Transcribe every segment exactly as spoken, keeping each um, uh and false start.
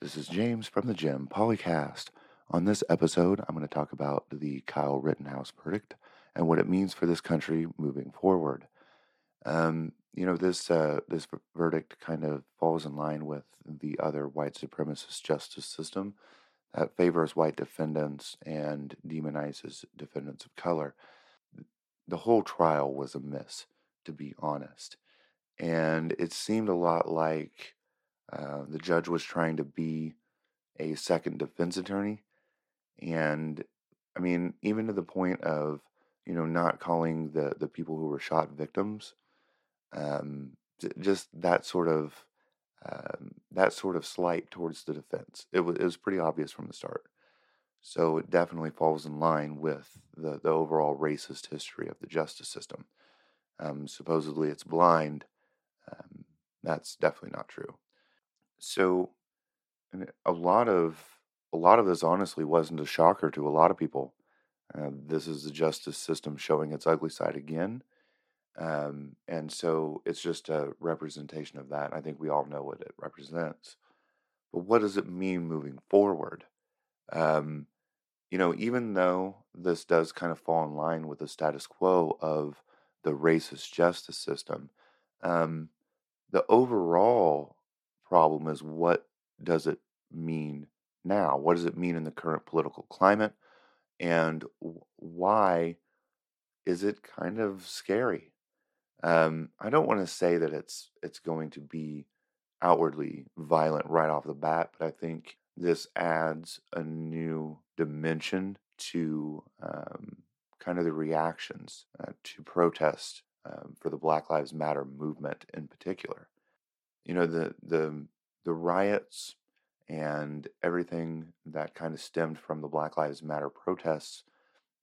This is James from the Jim Polycast. On this episode, I'm going to talk about the Kyle Rittenhouse verdict and what it means for this country moving forward. Um, you know, this uh, this verdict kind of falls in line with the other white supremacist justice system that favors white defendants and demonizes defendants of color. The whole trial was a miss, to be honest. And it seemed a lot like Uh, the judge was trying to be a second defense attorney. And I mean, even to the point of, you know, not calling the, the people who were shot victims, um, just that sort of, um, that sort of slight towards the defense. It was, it was pretty obvious from the start. So it definitely falls in line with the, the overall racist history of the justice system. Um, supposedly it's blind. Um, that's definitely not true. So, a lot of a lot of this honestly wasn't a shocker to a lot of people. Uh, this is the justice system showing its ugly side again, um, and so it's just a representation of that. I think we all know what it represents, but what does it mean moving forward? Um, you know, even though this does kind of fall in line with the status quo of the racist justice system, um, the overall problem is, what does it mean now? What does it mean in the current political climate? And why is it kind of scary? Um, I don't want to say that it's it's going to be outwardly violent right off the bat, but I think this adds a new dimension to um, kind of the reactions uh, to protest um, for the Black Lives Matter movement in particular. You know, the the the riots and everything that kind of stemmed from the Black Lives Matter protests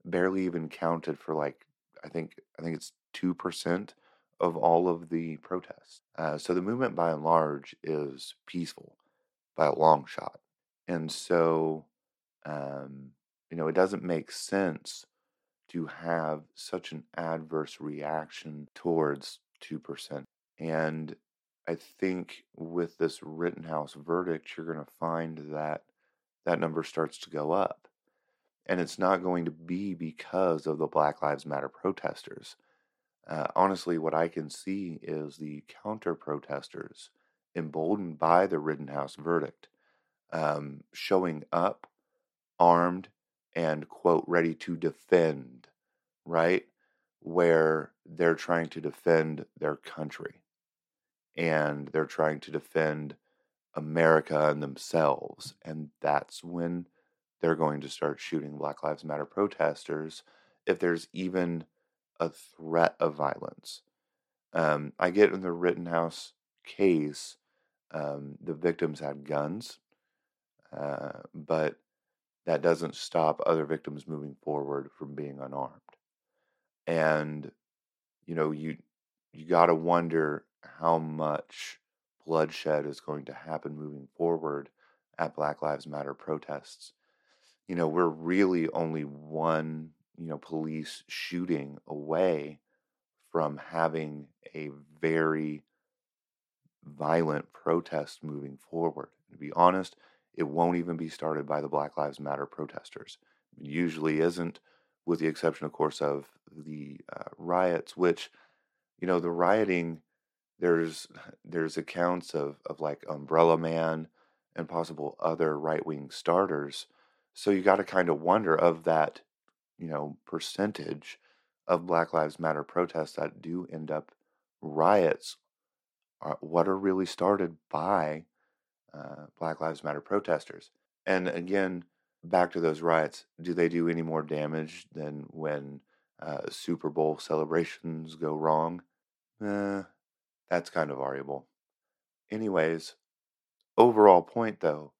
barely even counted for, like, I think I think it's two percent of all of the protests. Uh, so the movement, by and large, is peaceful by a long shot. And so, um, you know, it doesn't make sense to have such an adverse reaction towards two percent. And I think with this Rittenhouse verdict, you're going to find that that number starts to go up. And it's not going to be because of the Black Lives Matter protesters. Uh, honestly, what I can see is the counter-protesters, emboldened by the Rittenhouse verdict, um, showing up armed and, quote, ready to defend, right? Where they're trying to defend their country. And they're trying to defend America and themselves. And that's when they're going to start shooting Black Lives Matter protesters, if there's even a threat of violence. Um, I get in the Rittenhouse case, um, the victims had guns, uh, but that doesn't stop other victims moving forward from being unarmed. And, you know, you you got to wonder how much bloodshed is going to happen moving forward at Black Lives Matter protests. You know, we're really only one, you know, police shooting away from having a very violent protest moving forward. To be honest, it won't even be started by the Black Lives Matter protesters. It usually isn't, with the exception, of course, of the uh, riots, which, you know, the rioting... There's there's accounts of, of like Umbrella Man and possible other right-wing starters. So you got to kind of wonder, of that, you know, percentage of Black Lives Matter protests that do end up riots, are, what are really started by uh, Black Lives Matter protesters? And again, back to those riots, do they do any more damage than when uh, Super Bowl celebrations go wrong? Eh. That's kind of variable. Anyways, overall point, though,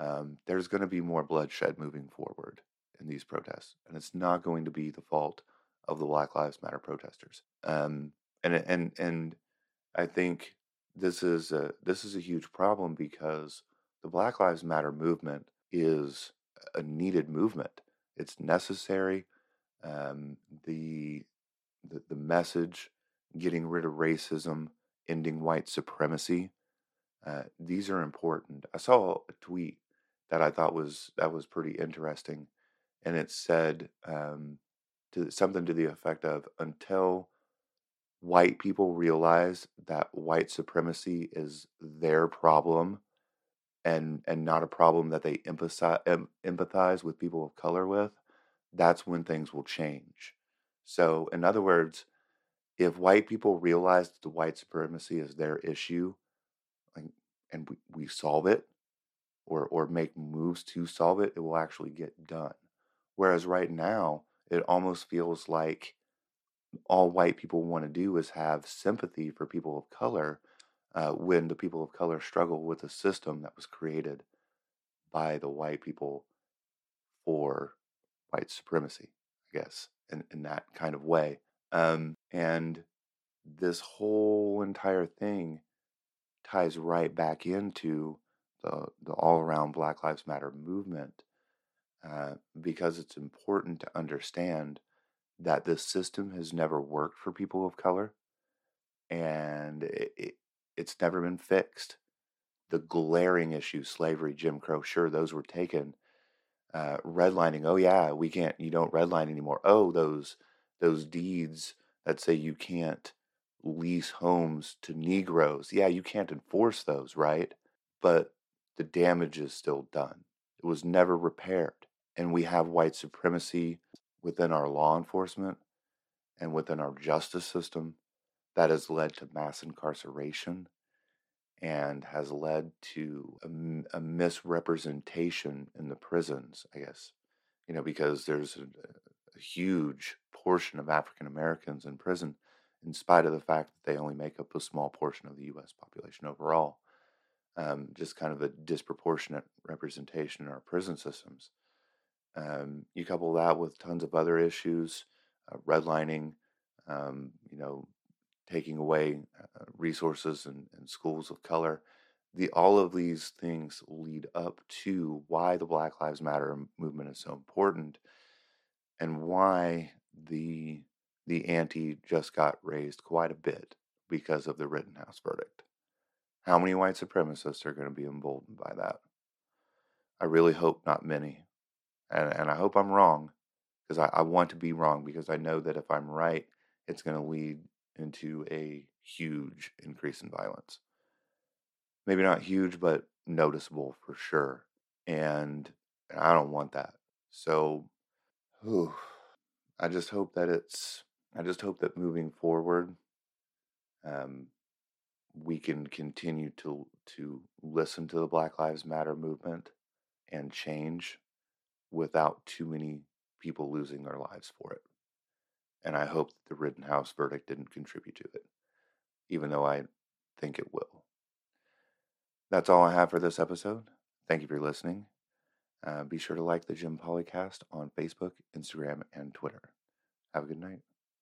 um, there's going to be more bloodshed moving forward in these protests. And it's not going to be the fault of the Black Lives Matter protesters. Um, and and and I think this is a, this is a huge problem, because the Black Lives Matter movement is a needed movement. It's necessary. Um, the, the, the message, getting rid of racism, ending white supremacy, Uh, these are important. I saw a tweet that I thought was that was pretty interesting, and it said um, to, something to the effect of, until white people realize that white supremacy is their problem and and not a problem that they empathize, em, empathize with people of color with, that's when things will change. So, in other words, if white people realize that the white supremacy is their issue, like, and we, we solve it or or make moves to solve it, it will actually get done. Whereas right now, it almost feels like all white people want to do is have sympathy for people of color uh, when the people of color struggle with a system that was created by the white people for white supremacy, I guess, in, in that kind of way. Um, and this whole entire thing ties right back into the, the all-around Black Lives Matter movement uh, because it's important to understand that this system has never worked for people of color, and it, it, it's never been fixed. The glaring issues, slavery, Jim Crow, sure, those were taken. Uh, redlining, oh yeah, we can't, you don't redline anymore. Oh, those those deeds that say you can't lease homes to Negroes. Yeah, you can't enforce those, right? But the damage is still done. It was never repaired. And we have white supremacy within our law enforcement and within our justice system that has led to mass incarceration and has led to a, a misrepresentation in the prisons, I guess, you know, because there's a, a huge portion of African Americans in prison in spite of the fact that they only make up a small portion of the U S population overall. Um, just kind of a disproportionate representation in our prison systems. Um, you couple that with tons of other issues, uh, redlining, um, you know, taking away uh, resources and, and schools of color. The, all of these things lead up to why the Black Lives Matter movement is so important and why the, the ante just got raised quite a bit because of the Rittenhouse verdict. How many white supremacists are going to be emboldened by that? I really hope not many. And, and I hope I'm wrong, because I, I want to be wrong, because I know that if I'm right, it's going to lead into a huge increase in violence. Maybe not huge, but noticeable for sure. And, and I don't want that. So whew, I just hope that it's, I just hope that moving forward, um, we can continue to to listen to the Black Lives Matter movement and change without too many people losing their lives for it. And I hope that the Rittenhouse verdict didn't contribute to it, even though I think it will. That's all I have for this episode. Thank you for listening. Uh, be sure to like the Jim Polycast on Facebook, Instagram, and Twitter. Have a good night.